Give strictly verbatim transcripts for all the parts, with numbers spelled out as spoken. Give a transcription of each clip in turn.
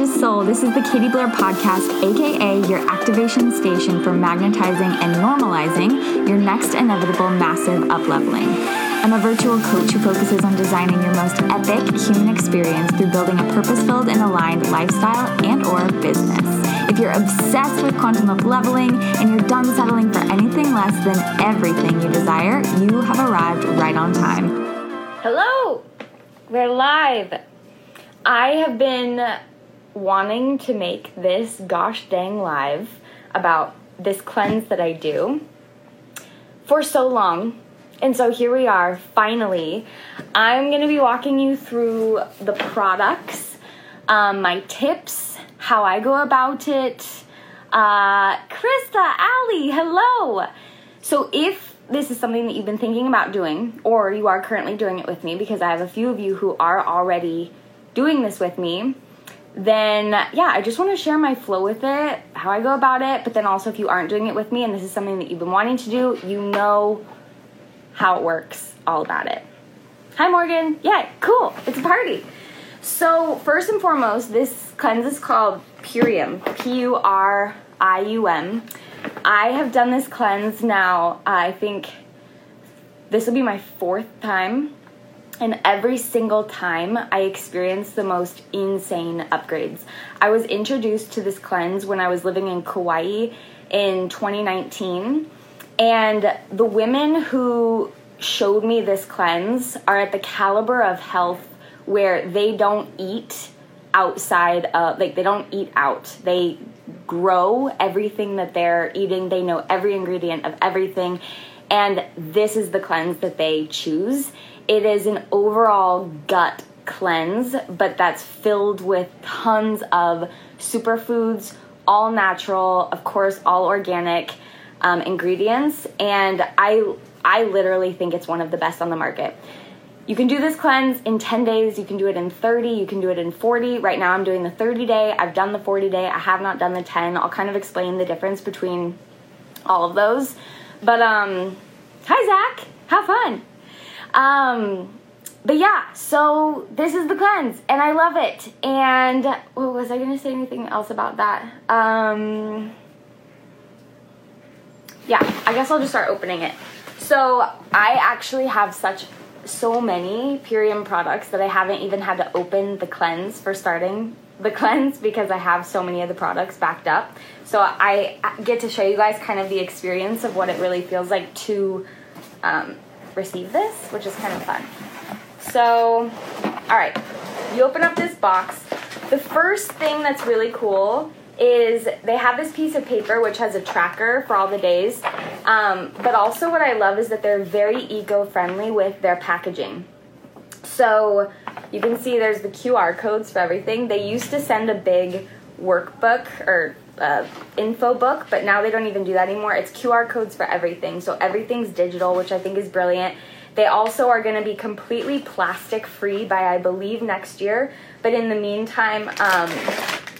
gorgeous soul. This is the Katie Blair Podcast, aka your activation station for magnetizing and normalizing your next inevitable massive upleveling. I'm a virtual coach who focuses on designing your most epic human experience through building a purpose-filled and aligned lifestyle and or business. If you're obsessed with quantum upleveling and you're done settling for anything less than everything you desire, you have arrived right on time. Hello! We're live. I have been wanting to make this gosh dang live about this cleanse that I do for so long. And so here we are, finally. I'm going to be walking you through the products, um, my tips, how I go about it. Uh, Krista, Allie, hello. So if this is something that you've been thinking about doing, or you are currently doing it with me, because I have a few of you who are already doing this with me, then yeah, I just want to share my flow with it, how I go about it. But then also, if you aren't doing it with me and this is something that you've been wanting to do, you know how it works, all about it. Hi, Morgan. Yeah, cool. It's a party. So first and foremost, this cleanse is called Purium, P U R I U M. I have done this cleanse now, I think this will be my fourth time, and every single time I experienced the most insane upgrades. I was introduced to this cleanse when I was living in Kauai in twenty nineteen, and the women who showed me this cleanse are at the caliber of health where they don't eat outside of, like, they don't eat out. They grow everything that they're eating. They know every ingredient of everything. And this is the cleanse that they choose. It is an overall gut cleanse, but that's filled with tons of superfoods, all natural, of course, all organic um, ingredients. And I, I literally think it's one of the best on the market. You can do this cleanse in ten days, you can do it in thirty, you can do it in forty. Right now I'm doing the thirty day, I've done the forty day, I have not done the ten. I'll kind of explain the difference between all of those. But um, hi Zach, have fun. Um, but yeah, so this is the cleanse and I love it. And oh, was I gonna say anything else about that? Um, yeah, I guess I'll just start opening it. So I actually have such so many Purium products that I haven't even had to open the cleanse for starting the cleanse because I have so many of the products backed up. So I get to show you guys kind of the experience of what it really feels like to um, receive this, which is kind of fun. So, all right, you open up this box. The first thing that's really cool is they have this piece of paper which has a tracker for all the days. Um, but also what I love is that they're very eco-friendly with their packaging. So you can see there's the Q R codes for everything. They used to send a big workbook or uh, info book, but now they don't even do that anymore. It's Q R codes for everything. So everything's digital, which I think is brilliant. They also are going to be completely plastic-free by, I believe, next year. But in the meantime, um,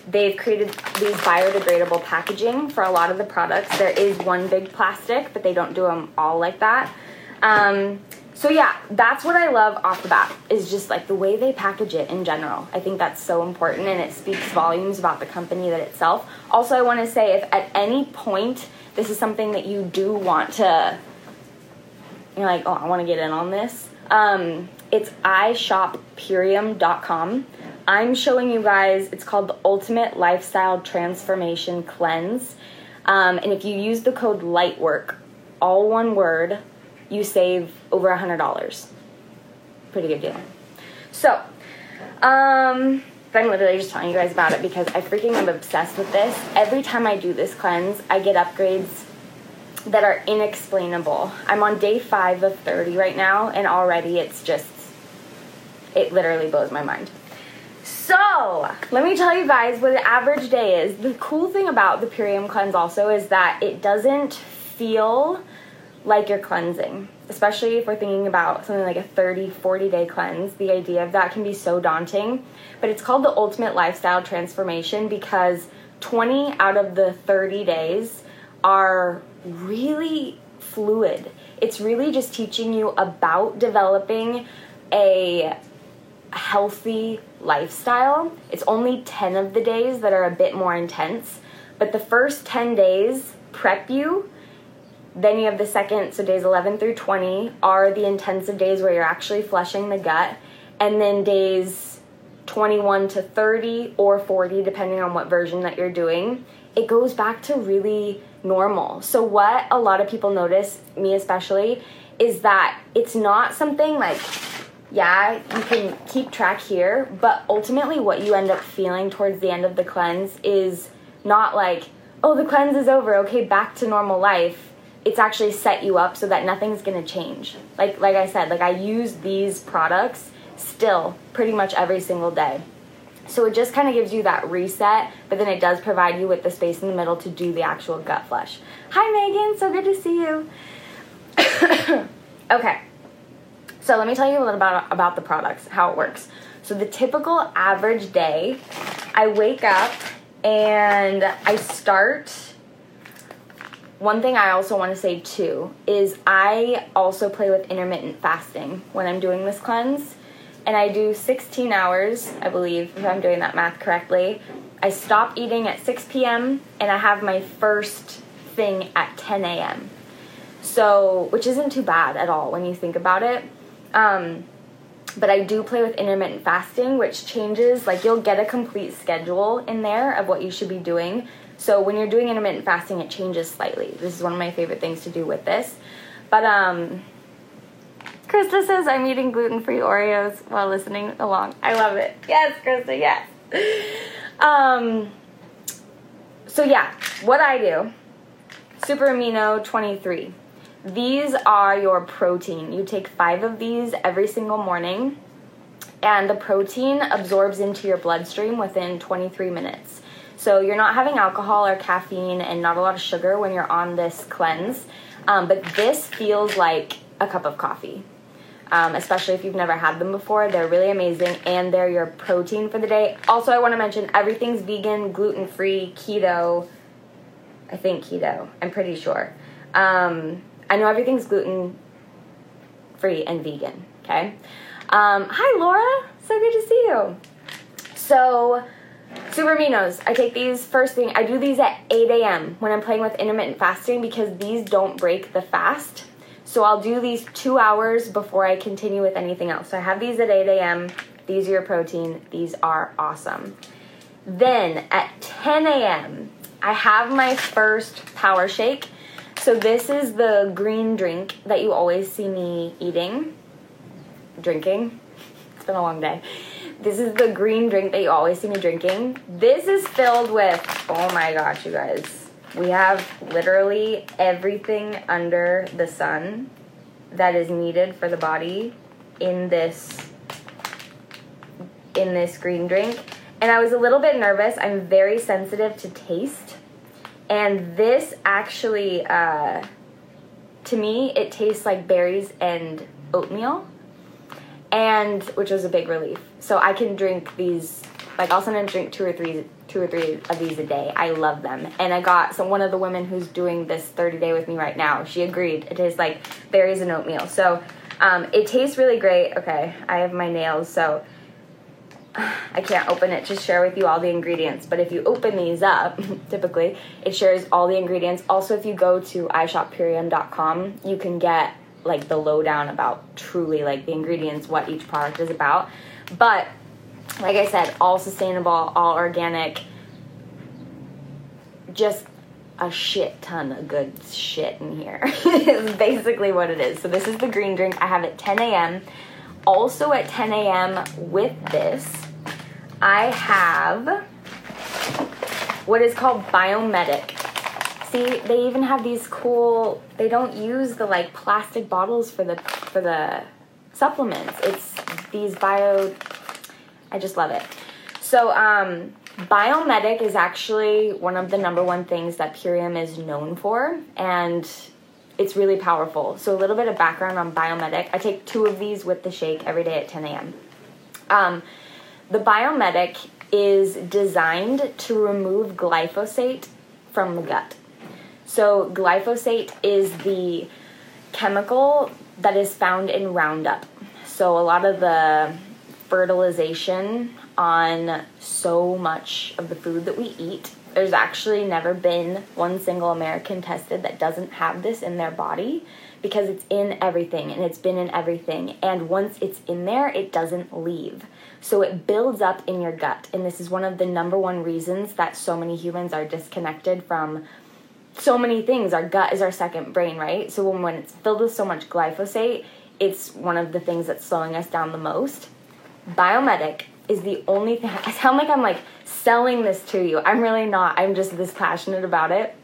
they've created these biodegradable packaging for a lot of the products. There is one big plastic, but they don't do them all like that. Um, so yeah, that's what I love off the bat, is just like the way they package it in general. I think that's so important, and it speaks volumes about the company that itself. Also, I want to say, if at any point this is something that you do want to, you're like, oh, I want to get in on this, um, it's i shop purium dot com. I'm showing you guys, it's called the Ultimate Lifestyle Transformation Cleanse. Um, and if you use the code LIGHTWORK, all one word, you save over one hundred dollars. Pretty good deal. So, um, I'm literally just telling you guys about it because I freaking am obsessed with this. Every time I do this cleanse, I get upgrades that are inexplainable. I'm on day five of thirty right now, and already it's just, it literally blows my mind. So, let me tell you guys what an average day is. The cool thing about the Purium cleanse also is that it doesn't feel like you're cleansing, especially if we're thinking about something like a thirty, forty day cleanse. The idea of that can be so daunting, but it's called the Ultimate Lifestyle Transformation because twenty out of the thirty days are really fluid. It's really just teaching you about developing a healthy lifestyle, it's only ten of the days that are a bit more intense. But the first ten days prep you. Then you have the second, so days eleven through twenty are the intensive days where you're actually flushing the gut. And then days twenty-one to thirty or forty, depending on what version that you're doing, it goes back to really normal. So what a lot of people notice, me especially, is that it's not something like, yeah, you can keep track here, but ultimately what you end up feeling towards the end of the cleanse is not like, oh, the cleanse is over, okay, back to normal life. It's actually set you up so that nothing's going to change. Like like I said, like I use these products still pretty much every single day. So it just kind of gives you that reset, but then it does provide you with the space in the middle to do the actual gut flush. Hi, Megan. So good to see you. Okay. So let me tell you a little about, about the products, how it works. So the typical average day, I wake up and I start... One thing I also want to say too is I also play with intermittent fasting when I'm doing this cleanse, and I do sixteen hours, I believe, if I'm doing that math correctly. I stop eating at six p.m. and I have my first thing at ten a.m. So, which isn't too bad at all when you think about it. Um, but I do play with intermittent fasting, which changes, like you'll get a complete schedule in there of what you should be doing. So when you're doing intermittent fasting, it changes slightly. This is one of my favorite things to do with this. But um, Krista says, I'm eating gluten-free Oreos while listening along. I love it. Yes, Krista, yes. Um, so yeah, what I do, Super Amino twenty-three. These are your protein. You take five of these every single morning, and the protein absorbs into your bloodstream within twenty-three minutes. So you're not having alcohol or caffeine and not a lot of sugar when you're on this cleanse. Um, but this feels like a cup of coffee, um, especially if you've never had them before. They're really amazing, and they're your protein for the day. Also, I want to mention everything's vegan, gluten-free, keto. I think keto. I'm pretty sure. Um, I know everything's gluten-free and vegan, okay? Um, hi, Laura. So good to see you. So... Super Aminos. I take these first thing. I do these at eight a.m. when I'm playing with intermittent fasting because these don't break the fast. So I'll do these two hours before I continue with anything else. So I have these at eight a.m. These are your protein. These are awesome. Then at ten a.m., I have my first power shake. So this is the green drink that you always see me eating, drinking. It's been a long day. This is the green drink that you always see me drinking. This is filled with, oh my gosh, you guys. We have literally everything under the sun that is needed for the body in this, in this green drink. And I was a little bit nervous. I'm very sensitive to taste. And this actually, uh, to me, it tastes like berries and oatmeal. And which was a big relief. So I can drink these, like I'll sometimes drink two or three, two or three of these a day. I love them. And I got some, one of the women who's doing this thirty day with me right now. She agreed. It tastes like berries and oatmeal. So um, it tastes really great. Okay, I have my nails, so I can't open it to share with you all the ingredients. But if you open these up, typically it shares all the ingredients. Also, if you go to i shop purium dot com, you can get like the lowdown about truly like the ingredients, what each product is about. But like I said, all sustainable, all organic, just a shit ton of good shit in here is basically what it is. So this is the green drink I have at ten a.m. Also at ten a.m. with this, I have what is called Biomedic. See, they even have these cool, they don't use the like plastic bottles for the for the supplements. It's these bio, I just love it. So um, Biomedic is actually one of the number one things that Purium is known for, and it's really powerful. So a little bit of background on Biomedic. I take two of these with the shake every day at ten a.m. Um, the Biomedic is designed to remove glyphosate from the gut. So glyphosate is the chemical that is found in Roundup. So a lot of the fertilization on so much of the food that we eat. There's actually never been one single American tested that doesn't have this in their body, because it's in everything, and it's been in everything. And once it's in there, it doesn't leave. So it builds up in your gut. And this is one of the number one reasons that so many humans are disconnected from so many things. Our gut is our second brain, right? So when, when it's filled with so much glyphosate, it's one of the things that's slowing us down the most. Biomedic is the only thing. I sound like I'm like selling this to you. I'm really not. I'm just this passionate about it.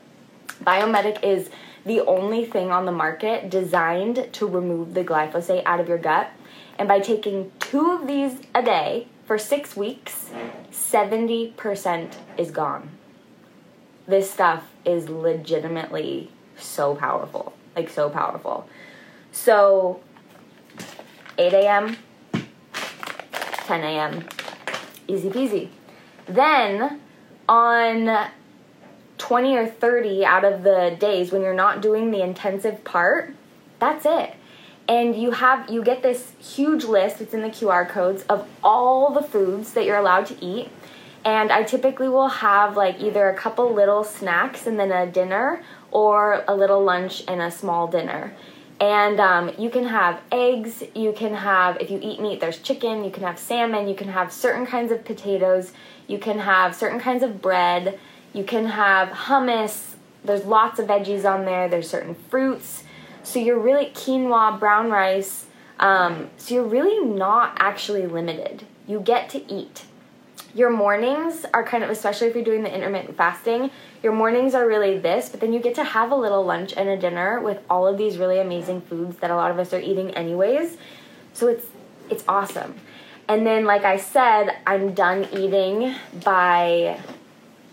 Biomedic is the only thing on the market designed to remove the glyphosate out of your gut. And by taking two of these a day for six weeks, seventy percent is gone. This stuff is legitimately so powerful, like so powerful. So eight a.m., ten a.m., easy peasy. Then on twenty or thirty out of the days when you're not doing the intensive part, that's it. And you have you get this huge list, it's in the Q R codes, of all the foods that you're allowed to eat. And I typically will have like either a couple little snacks and then a dinner, or a little lunch and a small dinner. And um, you can have eggs, you can have, if you eat meat, there's chicken, you can have salmon, you can have certain kinds of potatoes, you can have certain kinds of bread, you can have hummus, there's lots of veggies on there, there's certain fruits. So you're really, quinoa, brown rice, um, so you're really not actually limited. You get to eat. Your mornings are kind of, especially if you're doing the intermittent fasting, your mornings are really this, but then you get to have a little lunch and a dinner with all of these really amazing foods that a lot of us are eating anyways. So it's it's awesome. And then, like I said, I'm done eating by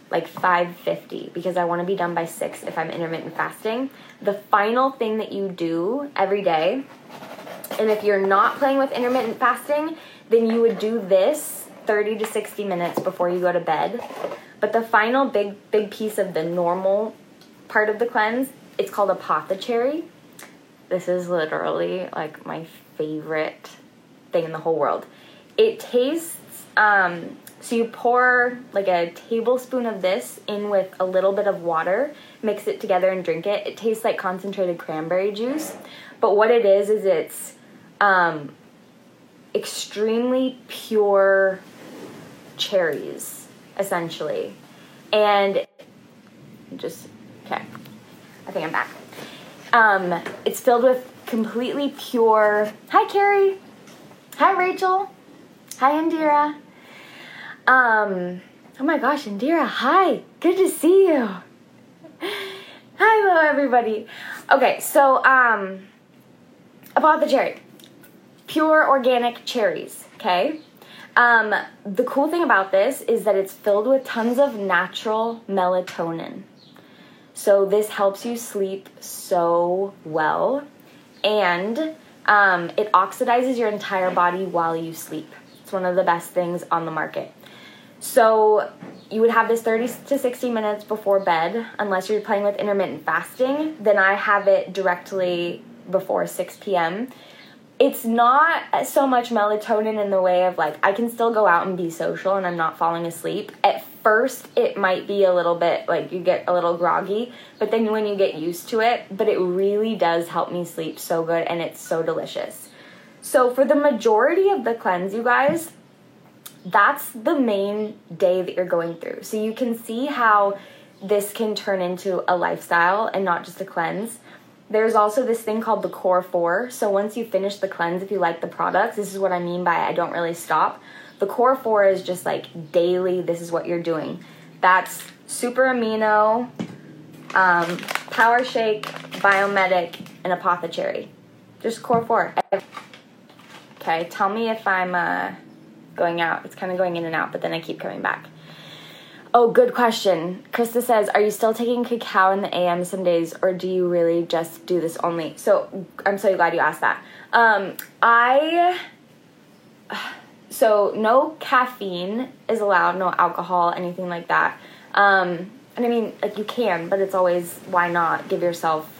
like five fifty, because I want to be done by six if I'm intermittent fasting. The final thing that you do every day, and if you're not playing with intermittent fasting, then you would do this thirty to sixty minutes before you go to bed. But the final big, big piece of the normal part of the cleanse, it's called Apothe-Cherry. This is literally like my favorite thing in the whole world. It tastes, um, so you pour like a tablespoon of this in with a little bit of water, mix it together and drink it. It tastes like concentrated cranberry juice. But what it is, is it's um, extremely pure cherries, essentially. And just, okay, I think I'm back. Um, it's filled with completely pure, hi Carrie, hi Rachel, hi Indira. Um, oh my gosh, Indira, hi. Good to see you. Hello, everybody. Okay, so, um, Apothe-Cherry. Pure organic cherries, okay? Um, the cool thing about this is that it's filled with tons of natural melatonin. So this helps you sleep so well. And um, it oxidizes your entire body while you sleep. It's one of the best things on the market. So you would have this thirty to sixty minutes before bed, unless you're playing with intermittent fasting. Then I have it directly before six p.m. It's not so much melatonin in the way of like, I can still go out and be social and I'm not falling asleep. At first, it might be a little bit like you get a little groggy, but then when you get used to it, but it really does help me sleep so good, and it's so delicious. So for the majority of the cleanse, you guys, that's the main day that you're going through. So you can see how this can turn into a lifestyle and not just a cleanse. There's also this thing called the Core Four. So once you finish the cleanse, if you like the products, this is what I mean by I don't really stop. The Core Four is just like daily, this is what you're doing. That's Super Amino, um, Power Shake, Biomedic, and Apothe-Cherry. Just Core Four. Okay, tell me if I'm... Uh, going out. It's kind of going in and out, but then I keep coming back. Oh, good question. Krista says, are you still taking cacao in the A M some days, or do you really just do this only? So I'm so glad you asked that. Um, I, so no caffeine is allowed, no alcohol, anything like that. Um, and I mean, like you can, but it's always, why not give yourself,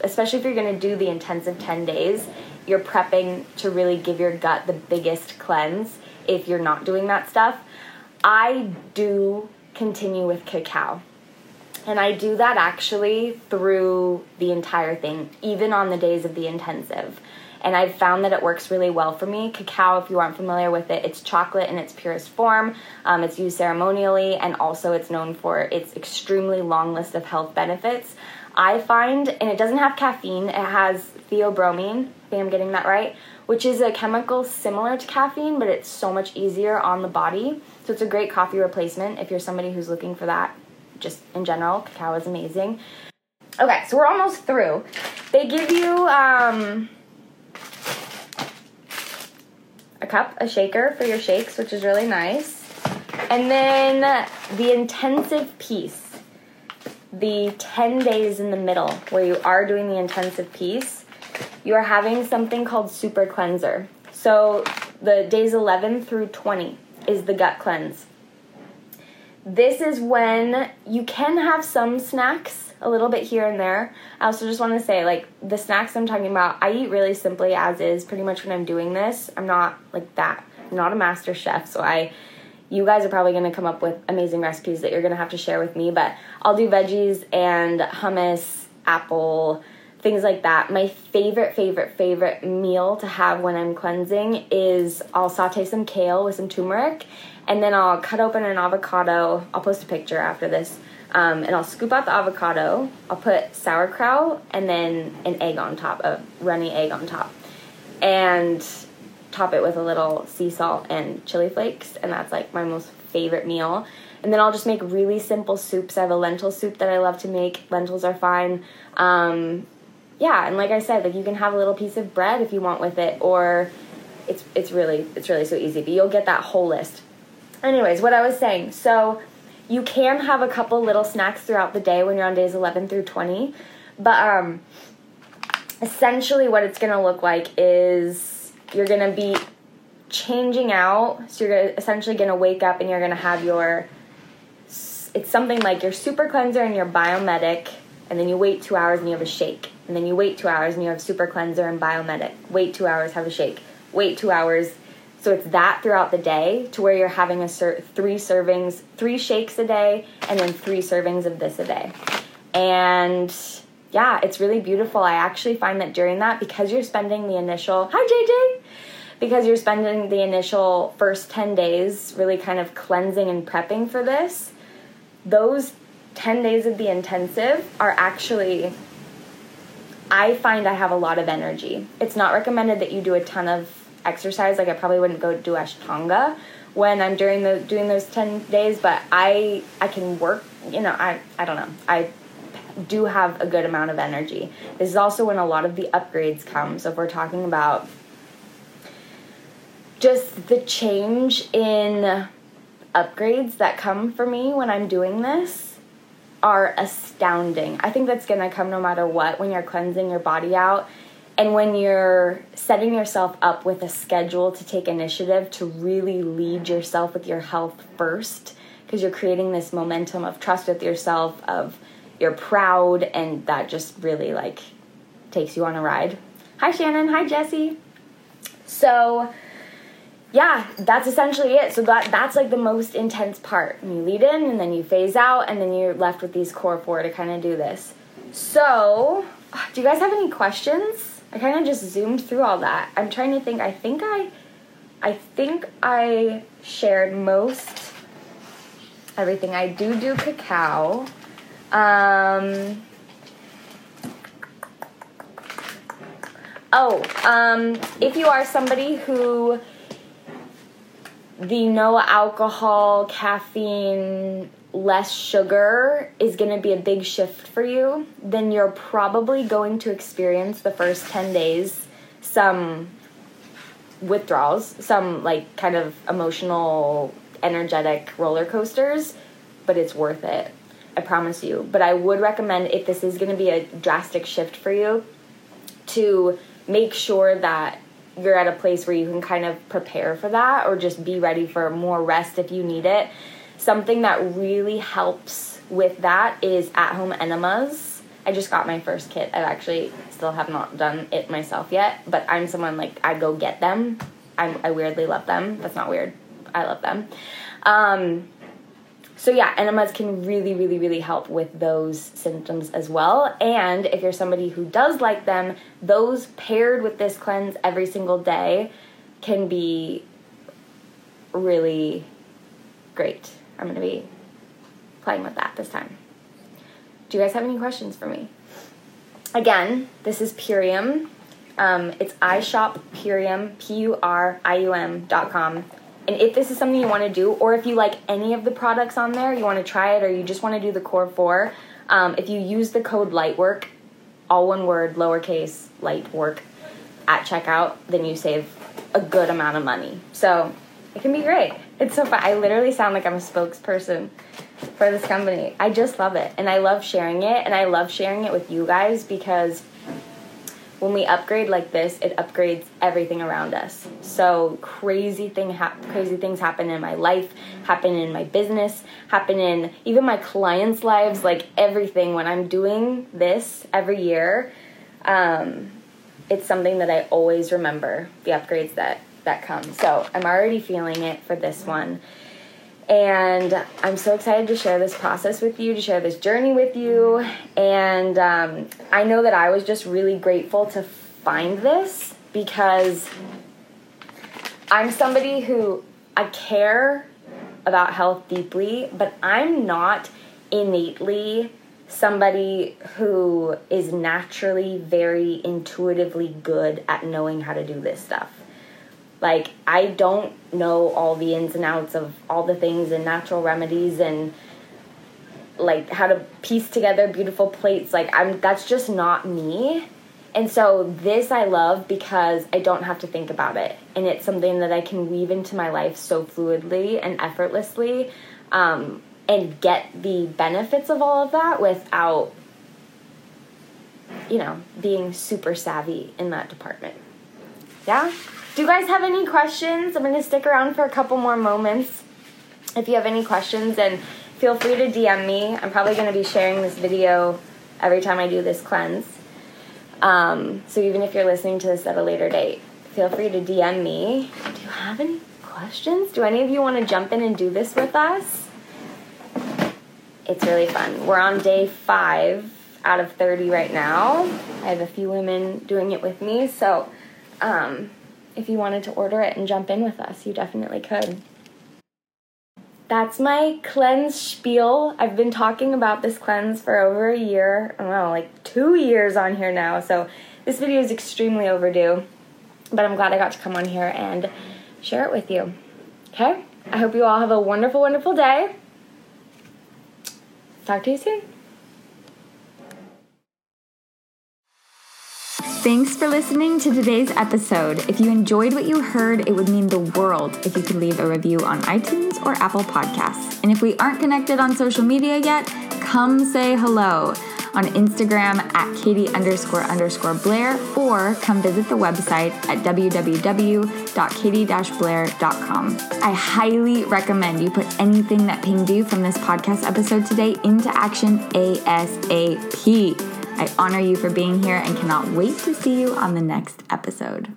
especially if you're going to do the intensive ten days, you're prepping to really give your gut the biggest cleanse. if you're not doing that stuff. I do continue with cacao. And I do that actually through the entire thing, even on the days of the intensive. And I've found that it works really well for me. Cacao, if you aren't familiar with it, it's chocolate in its purest form. Um, it's used ceremonially, and also it's known for its extremely long list of health benefits. I find, and it doesn't have caffeine, it has theobromine, I think I'm getting that right, which is a chemical similar to caffeine, but it's so much easier on the body. So it's a great coffee replacement if you're somebody who's looking for that. Just in general, cacao is amazing. Okay, so we're almost through. They give you um, a cup, a shaker for your shakes, which is really nice. And then the intensive piece, the ten days in the middle where you are doing the intensive piece, you are having something called super cleanser. So the days eleven through twenty is the gut cleanse. This is when you can have some snacks, a little bit here and there. I also just want to say, like, the snacks I'm talking about, I eat really simply as is pretty much when I'm doing this. I'm not like that. I'm not a master chef, so I, you guys are probably going to come up with amazing recipes that you're going to have to share with me, but I'll do veggies and hummus, apple, things like that. My favorite, favorite, favorite meal to have when I'm cleansing is I'll saute some kale with some turmeric. And then I'll cut open an avocado. I'll post a picture after this. Um, and I'll scoop out the avocado. I'll put sauerkraut and then an egg on top, a runny egg on top. And top it with a little sea salt and chili flakes. And that's like my most favorite meal. And then I'll just make really simple soups. I have a lentil soup that I love to make. Lentils are fine. Um, yeah, and like I said, like you can have a little piece of bread if you want with it. Or it's it's really it's really so easy. But you'll get that whole list. Anyways, what I was saying, so you can have a couple little snacks throughout the day when you're on days eleven through twenty, but um, essentially what it's going to look like is you're going to be changing out, so you're gonna, essentially going to wake up and you're going to have your, it's something like your super cleanser and your biomedic, and then you wait two hours and you have a shake, and then you wait two hours and you have super cleanser and biomedic, wait two hours, have a shake, wait two hours. So it's that throughout the day to where you're having a ser- three servings, three shakes a day, and then three servings of this a day. And yeah, it's really beautiful. I actually find that during that, because you're spending the initial, hi J J, because you're spending the initial first ten days really kind of cleansing and prepping for this, those ten days of the intensive are actually, I find I have a lot of energy. It's not recommended that you do a ton of exercise, like I probably wouldn't go do Ashtanga when I'm during the doing those ten days, but I I can work, you know, I I don't know, I do have a good amount of energy. This is also when a lot of the upgrades come. So if we're talking about just the change in upgrades that come for me when I'm doing this are astounding. I think that's gonna come no matter what when you're cleansing your body out. And when you're setting yourself up with a schedule to take initiative to really lead yourself with your health first, because you're creating this momentum of trust with yourself, of you're proud, and that just really like takes you on a ride. Hi, Shannon. Hi, Jesse. So yeah, that's essentially it. So that that's like the most intense part. And you lead in and then you phase out and then you're left with these core four to kind of do this. So do you guys have any questions? I kind of just zoomed through all that. I'm trying to think. I think I, I think I shared most everything. I do do cacao. Um, oh, um, if you are somebody who the no alcohol, caffeine, less sugar is going to be a big shift for you, then you're probably going to experience the first ten days some withdrawals, some like kind of emotional, energetic roller coasters, but it's worth it. I promise you. But I would recommend, if this is going to be a drastic shift for you, to make sure that you're at a place where you can kind of prepare for that or just be ready for more rest if you need it. Something that really helps with that is at-home enemas. I just got my first kit. I actually still have not done it myself yet, but I'm someone like I go get them I, I weirdly love them. That's not weird. I love them. Um, so yeah, enemas can really, really, really help with those symptoms as well. And if you're somebody who does like them, those paired with this cleanse every single day can be really great. I'm going to be playing with that this time. Do you guys have any questions for me? Again, this is Purium. Um, it's ishoppurium, P U R I U M dot com. And if this is something you want to do, or if you like any of the products on there, you want to try it, or you just want to do the Core Four, um, if you use the code LIGHTWORK, all one word, lowercase, LIGHTWORK, at checkout, then you save a good amount of money. So it can be great. It's so fun. I literally sound like I'm a spokesperson for this company. I just love it, and I love sharing it, and I love sharing it with you guys, because when we upgrade like this, it upgrades everything around us. So crazy thing, ha- crazy things happen in my life, happen in my business, happen in even my clients' lives, like everything. When I'm doing this every year, um, it's something that I always remember, the upgrades that, that come. So I'm already feeling it for this one. And I'm so excited to share this process with you, to share this journey with you. And um, I know that I was just really grateful to find this, because I'm somebody who, I care about health deeply, but I'm not innately somebody who is naturally very intuitively good at knowing how to do this stuff. Like, I don't know all the ins and outs of all the things and natural remedies and, like, how to piece together beautiful plates. Like, I'm that's just not me. And so this I love, because I don't have to think about it. And it's something that I can weave into my life so fluidly and effortlessly, um, and get the benefits of all of that without, you know, being super savvy in that department. Yeah? Do you guys have any questions? I'm going to stick around for a couple more moments. If you have any questions, then feel free to D M me. I'm probably going to be sharing this video every time I do this cleanse. Um, so even if you're listening to this at a later date, feel free to D M me. Do you have any questions? Do any of you want to jump in and do this with us? It's really fun. We're on day five out of thirty right now. I have a few women doing it with me, so... Um, if you wanted to order it and jump in with us, you definitely could. That's my cleanse spiel. I've been talking about this cleanse for over a year. I don't know, like two years on here now. So this video is extremely overdue. But I'm glad I got to come on here and share it with you. Okay? I hope you all have a wonderful, wonderful day. Talk to you soon. Thanks for listening to today's episode. If you enjoyed what you heard, it would mean the world if you could leave a review on iTunes or Apple Podcasts. And if we aren't connected on social media yet, come say hello on Instagram at Katie underscore underscore Blair, or come visit the website at w w w dot katie dash blair dot com. I highly recommend you put anything that pinged you from this podcast episode today into action ASAP. I honor you for being here and cannot wait to see you on the next episode.